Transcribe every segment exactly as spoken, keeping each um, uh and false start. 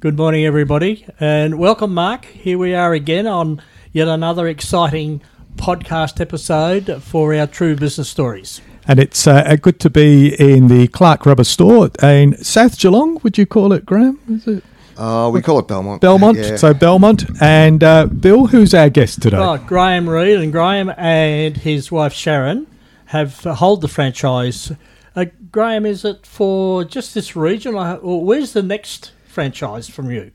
Good morning, everybody, and welcome, Mark. Here we are again on yet another exciting podcast episode for our True Business Stories. And it's uh, good to be in the Clark Rubber store in South Geelong, would you call it, Graham? Is it? Uh, we call it Belmont. Belmont, yeah. So Belmont. And uh, Bill, who's our guest today? Oh, Graham Reid, and Graham and his wife Sharon have uh, hold the franchise. Uh, Graham, is it for just this region, or where's the next franchise from you?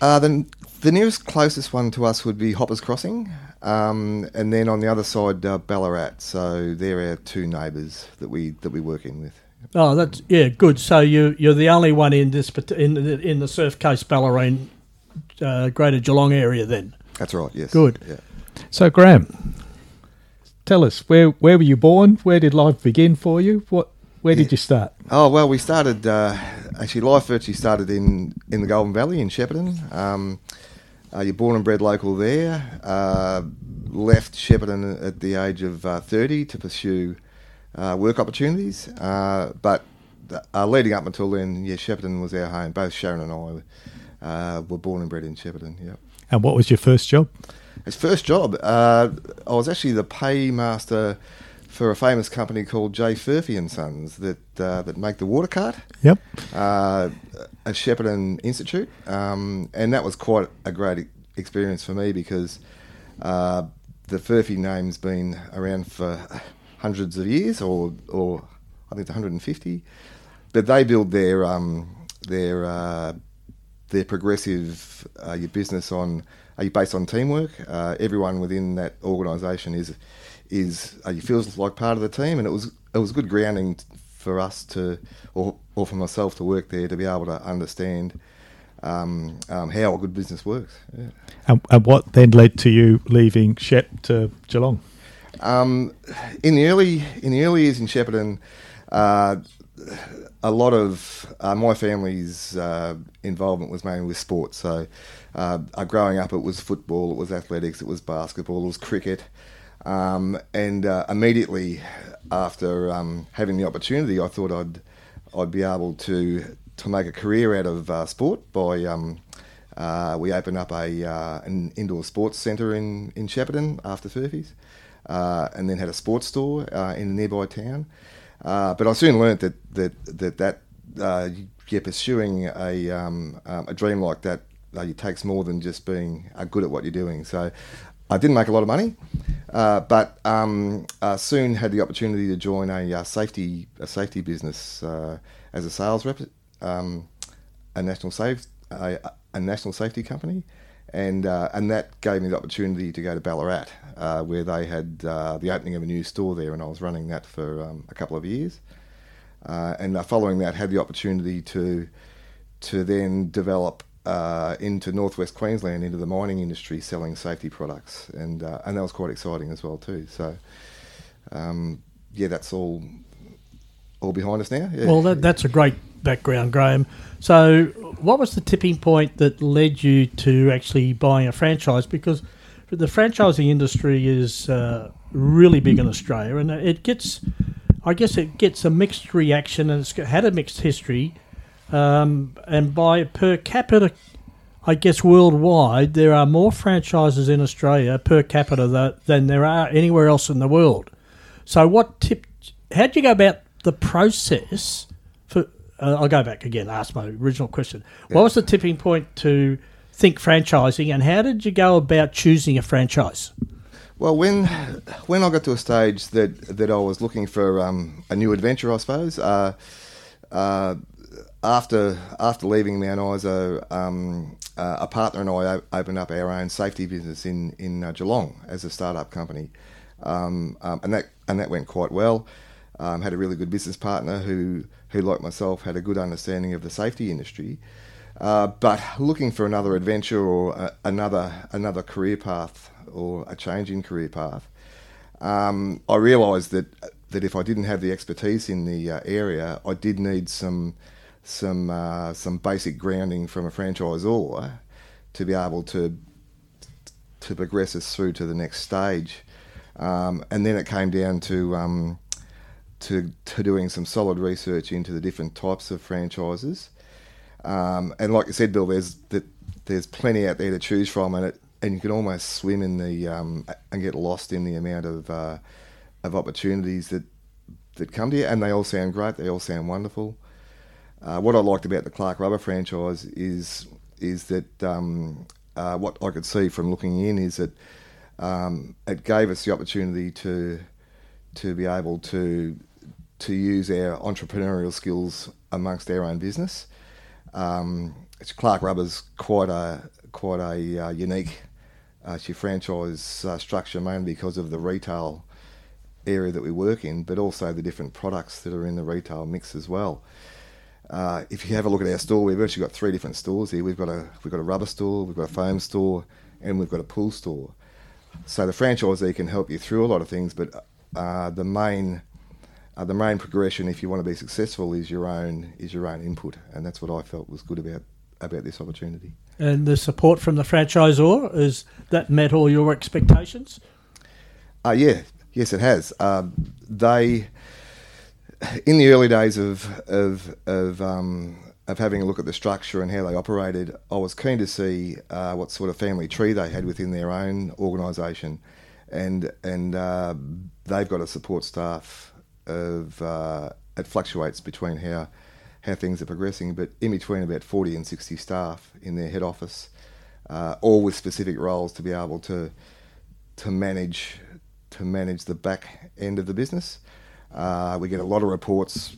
Uh, the, the nearest closest one to us would be Hoppers Crossing, um, and then on the other side, uh, Ballarat. So they're our two neighbours that we that we work in with. Oh, that's yeah, good. So you you're the only one in this in in the Surf Coast Bellarine, uh, Greater Geelong area. Then that's right. Yes. Good. Yeah. So Graham, tell us where where were you born? Where did life begin for you? What where yeah. did you start? Oh well, we started uh, actually life virtually started in, in the Golden Valley in Shepparton. Um, uh, you're born and bred local there. Uh, left Shepparton at the age of uh, thirty to pursue Uh, work opportunities, uh, but uh, leading up until then, yeah, Shepparton was our home. Both Sharon and I uh, were born and bred in Shepparton, yeah. And what was your first job? His first job, uh, I was actually the paymaster for a famous company called Jay Furphy and Sons that uh, that make the water cart. Yep. Uh, a Shepparton Institute, um, and that was quite a great experience for me because uh, the Furphy name's been around for hundreds of years, or or I think it's one hundred fifty, but they build their um their uh, their progressive uh, your business on are uh, you based on teamwork. Uh, everyone within that organisation is is uh, you feels like part of the team, and it was it was good grounding for us to or or for myself to work there to be able to understand um, um, how a good business works. Yeah. And, and what then led to you leaving Shep to Geelong? Um, in the early in the early years in Shepparton, uh, a lot of uh, my family's uh, involvement was mainly with sports. So, uh, uh, growing up, it was football, it was athletics, it was basketball, it was cricket. Um, and uh, immediately after um, having the opportunity, I thought I'd I'd be able to to make a career out of uh, sport by. Um, uh, we opened up a uh, an indoor sports centre in in Shepparton after Furphy's. Uh, and then had a sports store uh, in a nearby town. Uh, but I soon learnt that that that, that uh, yeah, pursuing a um, um, a dream like that uh, it takes more than just being uh, good at what you're doing. So I didn't make a lot of money, uh, but um, uh, soon had the opportunity to join a uh, safety a safety business uh, as a sales rep, um, a national safe a, a national safety company. And uh, and that gave me the opportunity to go to Ballarat, uh, where they had uh, the opening of a new store there, and I was running that for um, a couple of years. Uh, and uh, following that, had the opportunity to to then develop uh, into northwest Queensland, into the mining industry, selling safety products, and uh, and that was quite exciting as well too. So, um, yeah, that's all all behind us now. Yeah. Well, that, that's a great background, Graham. So what was the tipping point that led you to actually buying a franchise? Because the franchising industry is uh, really big in Australia, and it gets, I guess it gets a mixed reaction, and it's had a mixed history, um, and by per capita, I guess worldwide, there are more franchises in Australia per capita that, than there are anywhere else in the world. So what tipped, how'd you go about the process? Uh, I'll go back again, ask my original question. Yeah. What was the tipping point to think franchising, and how did you go about choosing a franchise? Well, when when I got to a stage that, that I was looking for um, a new adventure, I suppose, uh, uh, after after leaving Mount Isa, um, uh, a partner and I o- opened up our own safety business in, in uh, Geelong as a start-up company, um, um, and that and that went quite well. Um, had a really good business partner who, who, like myself, had a good understanding of the safety industry. Uh, but looking for another adventure or a, another another career path or a change in career path, um, I realised that that if I didn't have the expertise in the uh, area, I did need some some uh, some basic grounding from a franchisor to be able to to progress us through to the next stage. Um, and then it came down to um, To, to doing some solid research into the different types of franchises, Um, and like you said, Bill, there's the, there's plenty out there to choose from, and it, and you can almost swim in the um, and get lost in the amount of uh, of opportunities that that come to you. And they all sound great. They all sound wonderful. Uh, what I liked about the Clark Rubber franchise is is that um, uh, what I could see from looking in is that um, it gave us the opportunity to to be able to to use our entrepreneurial skills amongst our own business. Um, Clark Rubber's quite a quite a uh, unique uh, franchise uh, structure, mainly because of the retail area that we work in, but also the different products that are in the retail mix as well. Uh, if you have a look at our store, we've actually got three different stores here. We've got a we've got a rubber store, we've got a foam store, and we've got a pool store. So the franchisee can help you through a lot of things, but uh, the main uh, the main progression, if you want to be successful, is your own is your own input, and that's what I felt was good about about this opportunity. And the support from the franchisor, is that met all your expectations? Uh, yeah, yes, it has. Um, they. In the early days of of of, um, of having a look at the structure and how they operated, I was keen to see uh, what sort of family tree they had within their own organisation, and and uh, they've got a support staff of uh, it fluctuates between how how things are progressing, but in between about forty and sixty staff in their head office, uh, all with specific roles to be able to to manage to manage the back end of the business. Uh, we get a lot of reports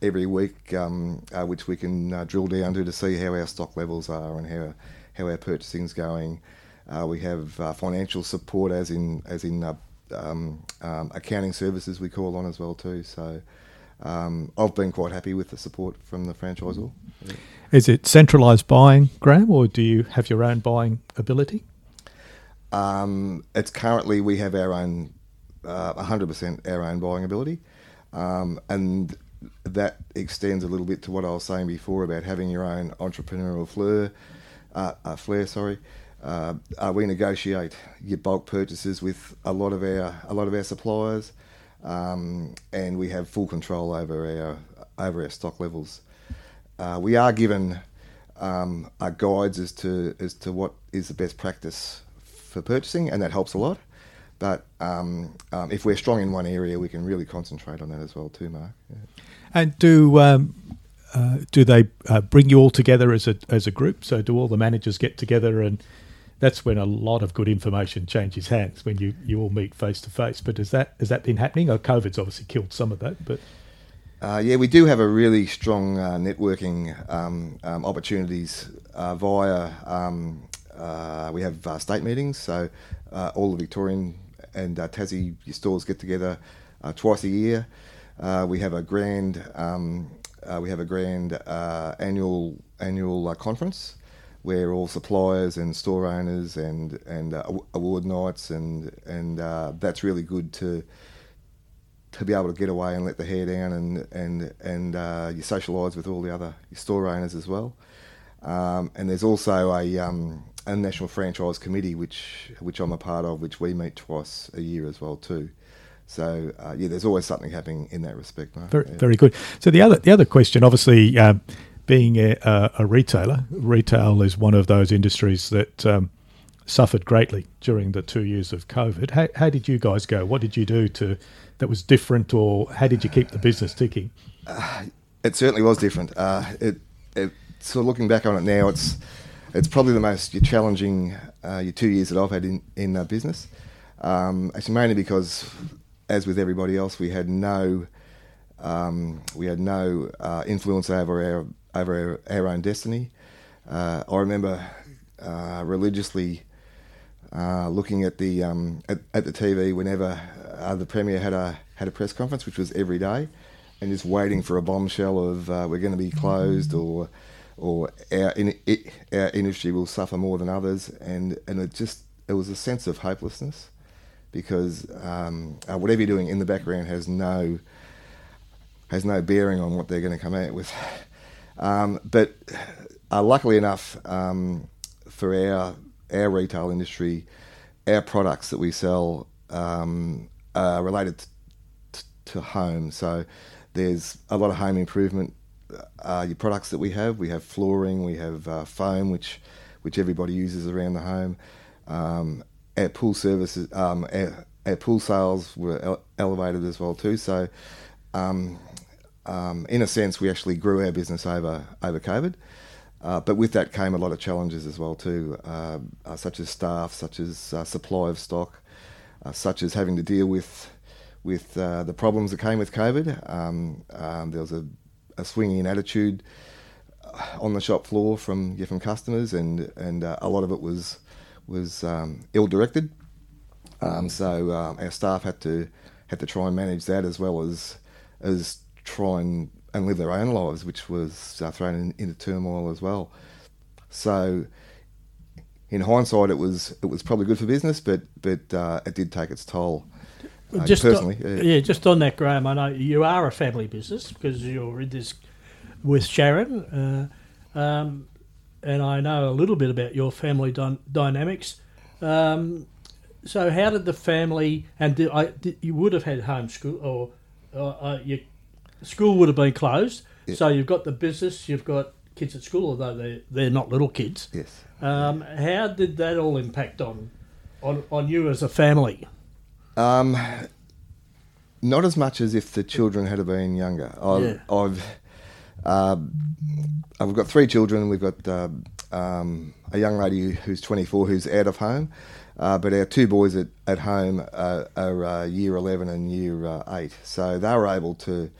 every week, um, uh, which we can uh, drill down to to see how our stock levels are and how how our purchasing's going. Uh, we have uh, financial support, as in as in uh, um, um, accounting services we call on as well too. So um, I've been quite happy with the support from the franchisor. Yeah. Is it centralised buying, Graham, or do you have your own buying ability? Um, it's currently we have our own. Uh, one hundred percent our own buying ability, um, and that extends a little bit to what I was saying before about having your own entrepreneurial flair. Uh, uh, flair, sorry. Uh, uh, we negotiate your bulk purchases with a lot of our a lot of our suppliers, um, and we have full control over our over our stock levels. Uh, we are given um, our guides as to as to what is the best practice for purchasing, and that helps a lot. But um, um, if we're strong in one area, we can really concentrate on that as well too, Mark. Yeah. And do um, uh, do they uh, bring you all together as a as a group? So do all the managers get together? And that's when a lot of good information changes hands, when you, you all meet face to face. But has that has that been happening? Oh, COVID's obviously killed some of that. But uh, yeah, we do have a really strong uh, networking um, um, opportunities uh, via. Um, uh, we have uh, state meetings, so uh, all the Victorian. And uh, Tassie stores get together uh, twice a year. Uh, we have a grand, um, uh, we have a grand uh, annual annual uh, conference where all suppliers and store owners and and uh, award nights and and uh, that's really good to to be able to get away and let the hair down and and and uh, you socialise with all the other store owners as well. Um, and there's also a um, A national franchise committee, which which I'm a part of, which we meet twice a year as well too. So uh, yeah, there's always something happening in that respect. Mark. Very, yeah. very good. So the other the other question, obviously, um, being a, a retailer, retail is one of those industries that um, suffered greatly during the two years of COVID. How, how did you guys go? What did you do to that was different, or how did you keep the business ticking? Uh, it certainly was different. Uh, it, it so looking back on it now, it's. It's probably the most your challenging uh, your two years that I've had in in uh, business. Um, it's mainly because, as with everybody else, we had no um, we had no uh, influence over our over our, our own destiny. Uh, I remember uh, religiously uh, looking at the um, at, at the T V whenever uh, the Premier had a had a press conference, which was every day, and just waiting for a bombshell of uh, we're going to be closed or. or our, in, it, our industry will suffer more than others, and, and it just it was a sense of hopelessness because um, uh, whatever you're doing in the background has no has no bearing on what they're going to come out with. Um, but uh, luckily enough, um, for our our retail industry, our products that we sell um, are related to, to home, so there's a lot of home improvement are your products that we have. We have flooring, we have uh, foam, which which everybody uses around the home. Um, our pool services, um, our, our pool sales were ele- elevated as well too. So, um, um, in a sense, we actually grew our business over over COVID. Uh, but with that came a lot of challenges as well too, uh, uh, such as staff, such as uh, supply of stock, uh, such as having to deal with with uh, the problems that came with COVID. Um, um, there was a, a swinging in attitude on the shop floor from yeah, from customers, and and uh, a lot of it was was um, ill-directed. Um, so um, our staff had to had to try and manage that as well as as try and. and live their own lives, which was uh, thrown in, into turmoil as well. So, in hindsight, it was it was probably good for business, but but uh, it did take its toll. Uh, just personally, on, yeah. yeah. Just on that, Graham, I know you are a family business because you're in this with Sharon, uh, um, and I know a little bit about your family dy- dynamics. Um, so, how did the family and did I, did, you would have had homeschool or uh, you. School would have been closed, yeah. So you've got the business, you've got kids at school, although they're, they're not little kids. Yes. Um, how did that all impact on on, on you as a family? Um, not as much as if the children had been younger. I've, yeah. I've, uh, I've got three children. We've got uh, um, a young lady who's twenty-four who's out of home, uh, but our two boys at, at home uh, are uh, year eleven and year uh, eight. So they were able to...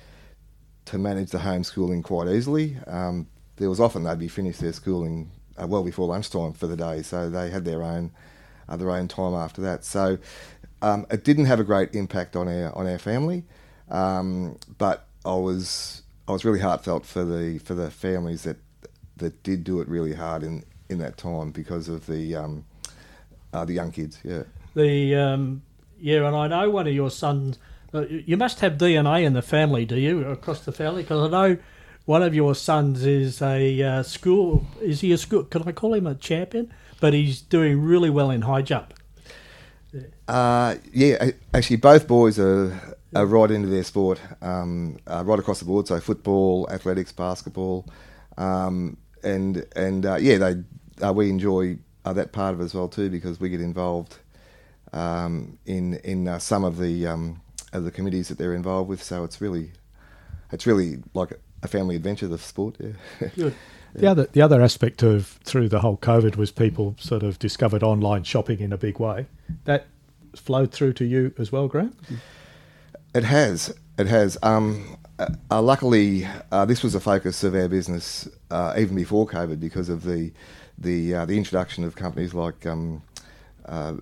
to manage the homeschooling quite easily. Um, there was often they'd be finished their schooling uh, well before lunchtime for the day, so they had their own uh, their own time after that. So um, it didn't have a great impact on our on our family, um, but I was I was really heartfelt for the for the families that that did do it really hard in, in that time because of the um, uh, the young kids. Yeah. The um, yeah, and I know one of your sons. You must have D N A in the family, do you, across the family? Because I know one of your sons is a uh, school... Is he a school... Can I call him a champion? But he's doing really well in high jump. Uh, yeah, actually, both boys are, are right into their sport, um, uh, right across the board. So football, athletics, basketball. Um, and, and uh, yeah, they uh, we enjoy uh, that part of it as well too because we get involved um, in, in uh, some of the... Um, Of the committees that they're involved with, so it's really, it's really like a family adventure. The sport, yeah. Good. yeah. The other, the other aspect of through the whole COVID was people sort of discovered online shopping in a big way. That flowed through to you as well, Grant. It has, it has. Um, uh, luckily, uh, this was a focus of our business uh, even before COVID because of the, the, uh, the introduction of companies like um, uh,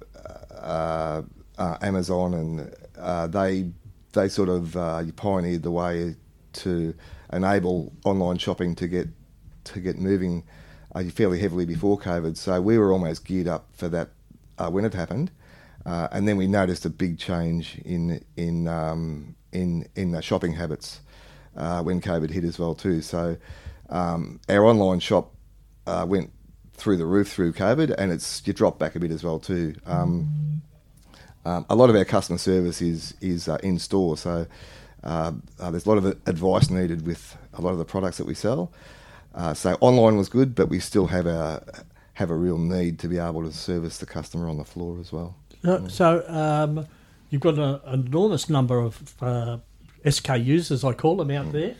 uh, uh, Amazon and. Uh, they they sort of uh, pioneered the way to enable online shopping to get to get moving uh, fairly heavily before COVID. So we were almost geared up for that uh, when it happened, uh, and then we noticed a big change in in um, in in the shopping habits uh, when COVID hit as well too. So um, our online shop uh, went through the roof through COVID, and it's it dropped back a bit as well too. Um, mm-hmm. Um, a lot of our customer service is is uh, in store, so uh, uh, there's a lot of advice needed with a lot of the products that we sell. Uh, so online was good, but we still have a have a real need to be able to service the customer on the floor as well. So, yeah. so um, you've got a, an enormous number of uh, S K Us, as I call them, out mm. there.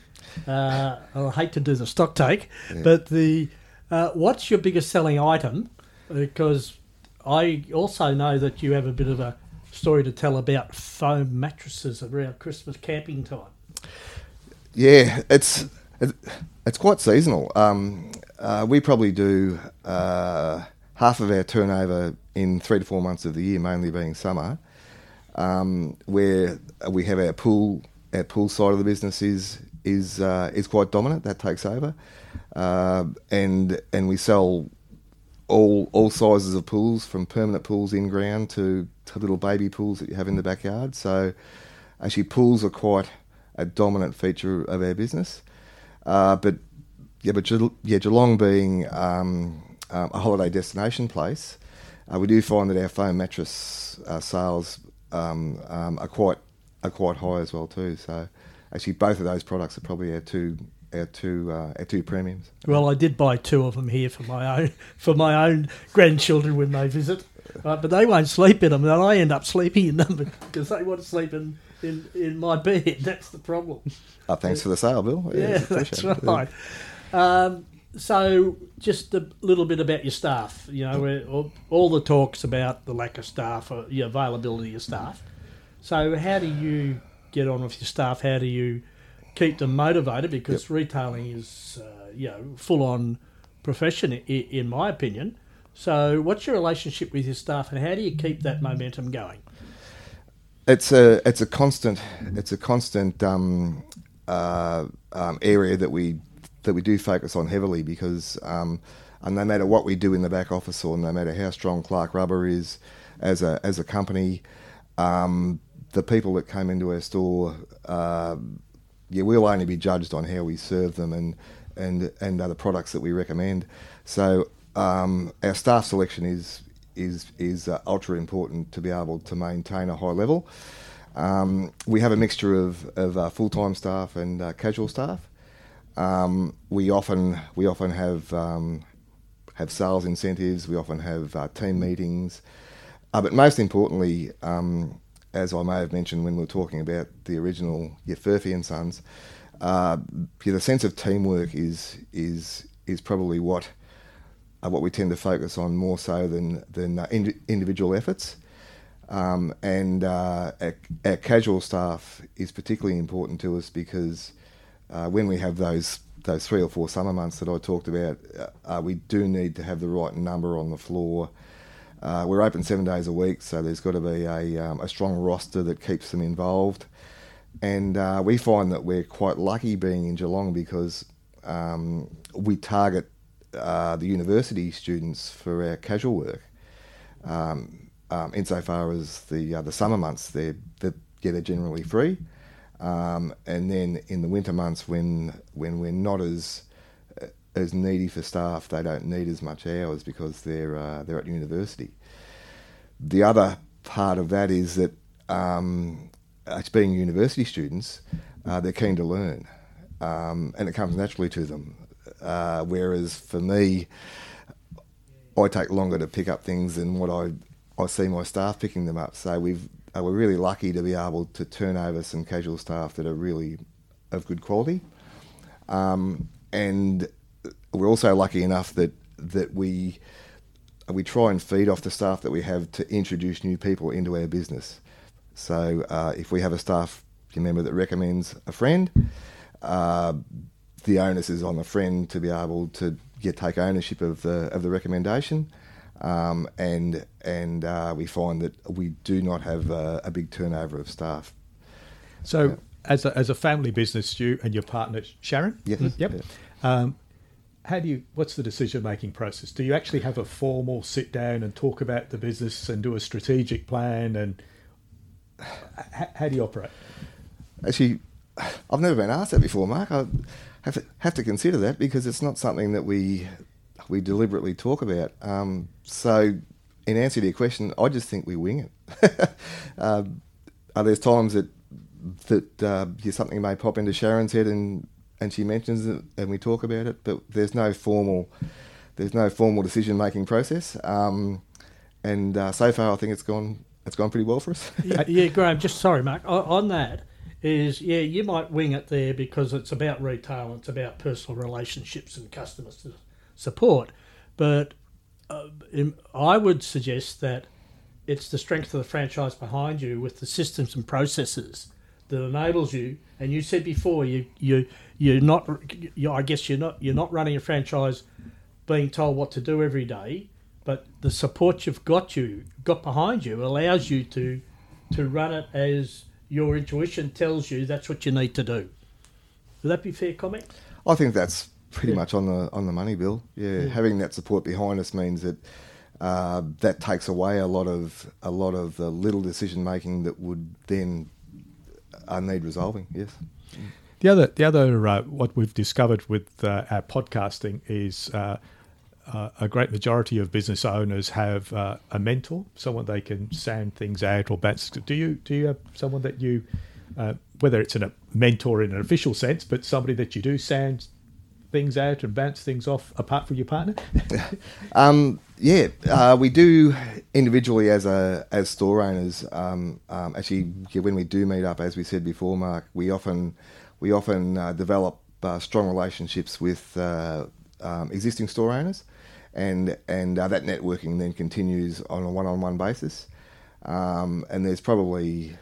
Uh, I hate to do the stock take, yeah. but the uh, what's your biggest selling item? Because I also know that you have a bit of a story to tell about foam mattresses around Christmas camping time. Yeah, it's it's quite seasonal. Um, uh, we probably do uh, half of our turnover in three to four months of the year, mainly being summer, um, where we have our pool our pool side of the business is is uh, is quite dominant. That takes over, uh, and and we sell. All all sizes of pools, from permanent pools in ground to, to little baby pools that you have in the backyard. So, actually, pools are quite a dominant feature of our business. Uh, but yeah, but Ge- yeah, Geelong being um, um, a holiday destination place, uh, we do find that our foam mattress uh, sales um, um, are quite are quite high as well too. So, actually, both of those products are probably our two our two uh, our two premiums. Well, I did buy two of them here for my own for my own grandchildren when they visit, right? But they won't sleep in them, and I end up sleeping in them because they want to sleep in, in, in my bed. That's the problem. Oh, thanks for the sale, Bill. Yeah, yeah, that's right. Yeah. Um, so, just a little bit about your staff. You know, all, all the talk's about the lack of staff, or the availability of staff. So, how do you get on with your staff? How do you keep them motivated? Because yep. retailing is, uh, you know, full-on profession, I- in my opinion. So, what's your relationship with your staff, and how do you keep that momentum going? It's a it's a constant it's a constant um, uh, um, area that we that we do focus on heavily, because um, and no matter what we do in the back office, or no matter how strong Clark Rubber is as a as a company, um, the people that come into our store. Uh, Yeah, we'll only be judged on how we serve them and and and other products that we recommend. So um, our staff selection is is is uh, ultra important to be able to maintain a high level. Um, we have a mixture of of uh, full time staff and uh, casual staff. Um, we often we often have um, have sales incentives. We often have uh, team meetings, uh, but most importantly. Um, As I may have mentioned when we were talking about the original Jay Furphy and Sons, uh, yeah, the sense of teamwork is is is probably what uh, what we tend to focus on more so than than uh, ind- individual efforts. Um, and uh, our, our casual staff is particularly important to us because uh, when we have those those three or four summer months that I talked about, uh, we do need to have the right number on the floor. Uh, we're open seven days a week, so there's got to be a, um, a strong roster that keeps them involved. And uh, we find that we're quite lucky being in Geelong because um, we target uh, the university students for our casual work. Um, um, insofar as the uh, the summer months, they're, they're, yeah, they're generally free. Um, and then in the winter months, when when we're not as... as needy for staff, they don't need as much hours because they're uh, they're at university. The other part of that is that um, it's being university students, uh, they're keen to learn, um, and it comes naturally to them. Uh, whereas for me, I take longer to pick up things than what I I see my staff picking them up. So we've uh, we're really lucky to be able to turn over some casual staff that are really of good quality, um, and we're also lucky enough that that we we try and feed off the staff that we have to introduce new people into our business. So uh, if we have a staff member that recommends a friend, uh, the onus is on the friend to be able to get take ownership of the of the recommendation, um, and and uh, we find that we do not have a, a big turnover of staff. So yeah. as a, as a family business, you and your partner Sharon, yes, mm-hmm. yep. Yeah. Um, How do you? What's the decision-making process? Do you actually have a formal sit down and talk about the business and do a strategic plan? And how, how do you operate? Actually, I've never been asked that before, Mark. I have to, have to consider that because it's not something that we we deliberately talk about. Um, so, in answer to your question, I just think we wing it. uh, are there times that that uh, something may pop into Sharon's head and. And she mentions it, and we talk about it. But there's no formal, there's no formal decision-making process. Um, and uh, so far, I think it's gone, it's gone pretty well for us. yeah, yeah, Graham. Just sorry, Mark. On that is, yeah, you might wing it there because it's about retail, it's about personal relationships and customer support. But uh, I would suggest that it's the strength of the franchise behind you with the systems and processes that enables you. And you said before, you you you're not. You, I guess you're not. You're not running a franchise, being told what to do every day. But the support you've got you got behind you allows you to to run it as your intuition tells you that's what you need to do. Would that be a fair comment? I think that's pretty yeah. much on the on the money, Bill. Yeah, yeah. Having that support behind us means that uh, that takes away a lot of a lot of the little decision making that would then. I need resolving, yes. The other, the other, uh, what we've discovered with uh, our podcasting is uh, uh, a great majority of business owners have uh, a mentor, someone they can sound things out or bounce. Do you, do you have someone that you uh, whether it's in a mentor in an official sense, but somebody that you do sound things out and bounce things off apart from your partner? um, yeah, uh, we do individually as a as store owners. Um, um, actually, yeah, when we do meet up, as we said before, Mark, we often we often uh, develop uh, strong relationships with uh, um, existing store owners, and and uh, that networking then continues on a one-on-one basis. Um, and there's probably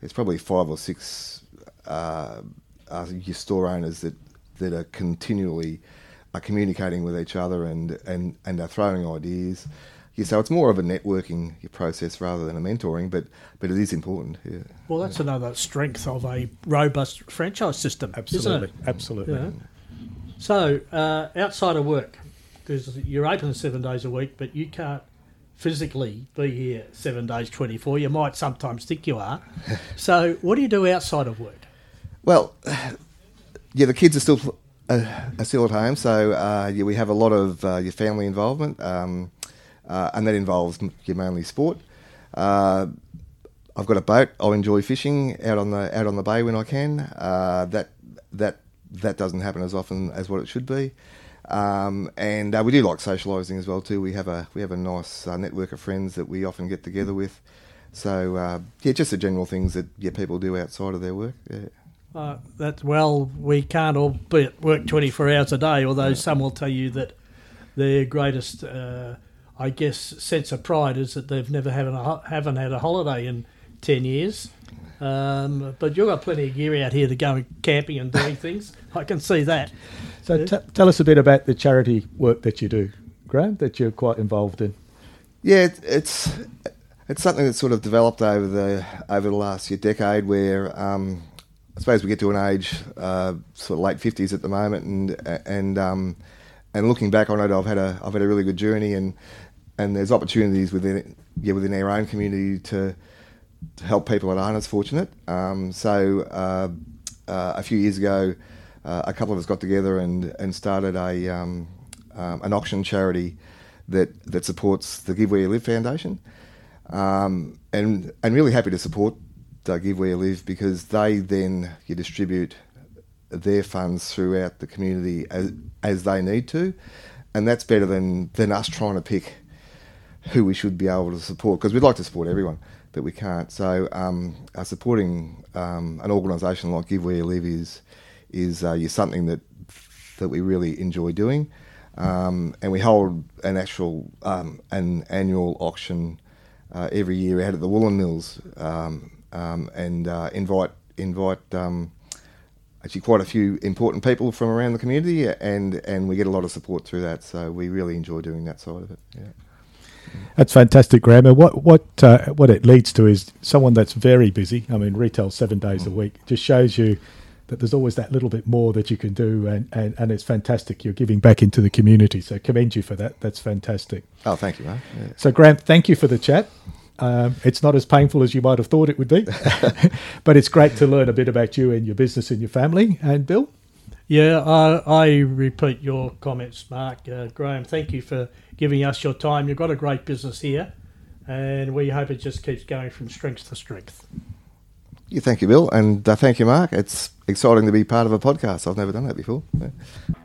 there's probably five or six uh, uh, store owners that. that are continually are communicating with each other and, and, and are throwing ideas. Yeah, so it's more of a networking process rather than a mentoring, but but it is important. Yeah. Well, that's yeah. another strength of a robust franchise system. Absolutely, isn't it? Absolutely. Yeah. So uh, outside of work, because you're open seven days a week, but you can't physically be here seven days, twenty-four. You might sometimes think you are. So what do you do outside of work? Well... Yeah, the kids are still uh, are still at home, so uh, yeah, we have a lot of uh, your family involvement, um, uh, and that involves yeah, mainly sport. Uh, I've got a boat. I enjoy fishing out on the out on the bay when I can. Uh, that that that doesn't happen as often as what it should be, um, and uh, we do like socialising as well too. We have a we have a nice uh, network of friends that we often get together with. So uh, yeah, just the general things that yeah, people do outside of their work. Yeah. Uh, that's well, we can't all be at work twenty-four hours a day, although some will tell you that their greatest, uh, I guess, sense of pride is that they've never had a, haven't had a holiday in ten years. Um, but you've got plenty of gear out here to go camping and doing things. I can see that. So yeah. t- tell us a bit about the charity work that you do, Graham, that you're quite involved in. Yeah, it, it's it's something that's sort of developed over the over the last year, decade where... Um, I suppose we get to an age, uh, sort of late fifties at the moment, and and um, and looking back on it, I've had a I've had a really good journey, and and there's opportunities within yeah within our own community to, to help people that aren't as fortunate. Um, so uh, uh, a few years ago, uh, a couple of us got together and and started a um, um, an auction charity that that supports the Give Where You Live Foundation, um, and and really happy to support. They Give Where You Live because they then you distribute their funds throughout the community as as they need to, and that's better than, than us trying to pick who we should be able to support because we'd like to support everyone, but we can't. So um, uh, supporting um, an organisation like Give Where You Live is is uh, something that that we really enjoy doing, um, and we hold an actual um, an annual auction uh, every year out at the Woolen Mills. Um, Um, and uh, invite invite um, actually quite a few important people from around the community, and and we get a lot of support through that. So we really enjoy doing that side of it. Yeah. That's fantastic, Graham. And what what uh, what it leads to is someone that's very busy. I mean, retail seven days a week just shows you that there's always that little bit more that you can do, and, and, and it's fantastic. You're giving back into the community, so commend you for that. That's fantastic. Oh, thank you, mate. Yeah. So, Graham, thank you for the chat. Um, it's not as painful as you might have thought it would be, but it's great to learn a bit about you and your business and your family. And Bill? Yeah, I, I repeat your comments, Mark. Uh, Graham, thank you for giving us your time. You've got a great business here, and we hope it just keeps going from strength to strength. Yeah, thank you, Bill, and uh, thank you, Mark. It's exciting to be part of a podcast. I've never done that before. Yeah.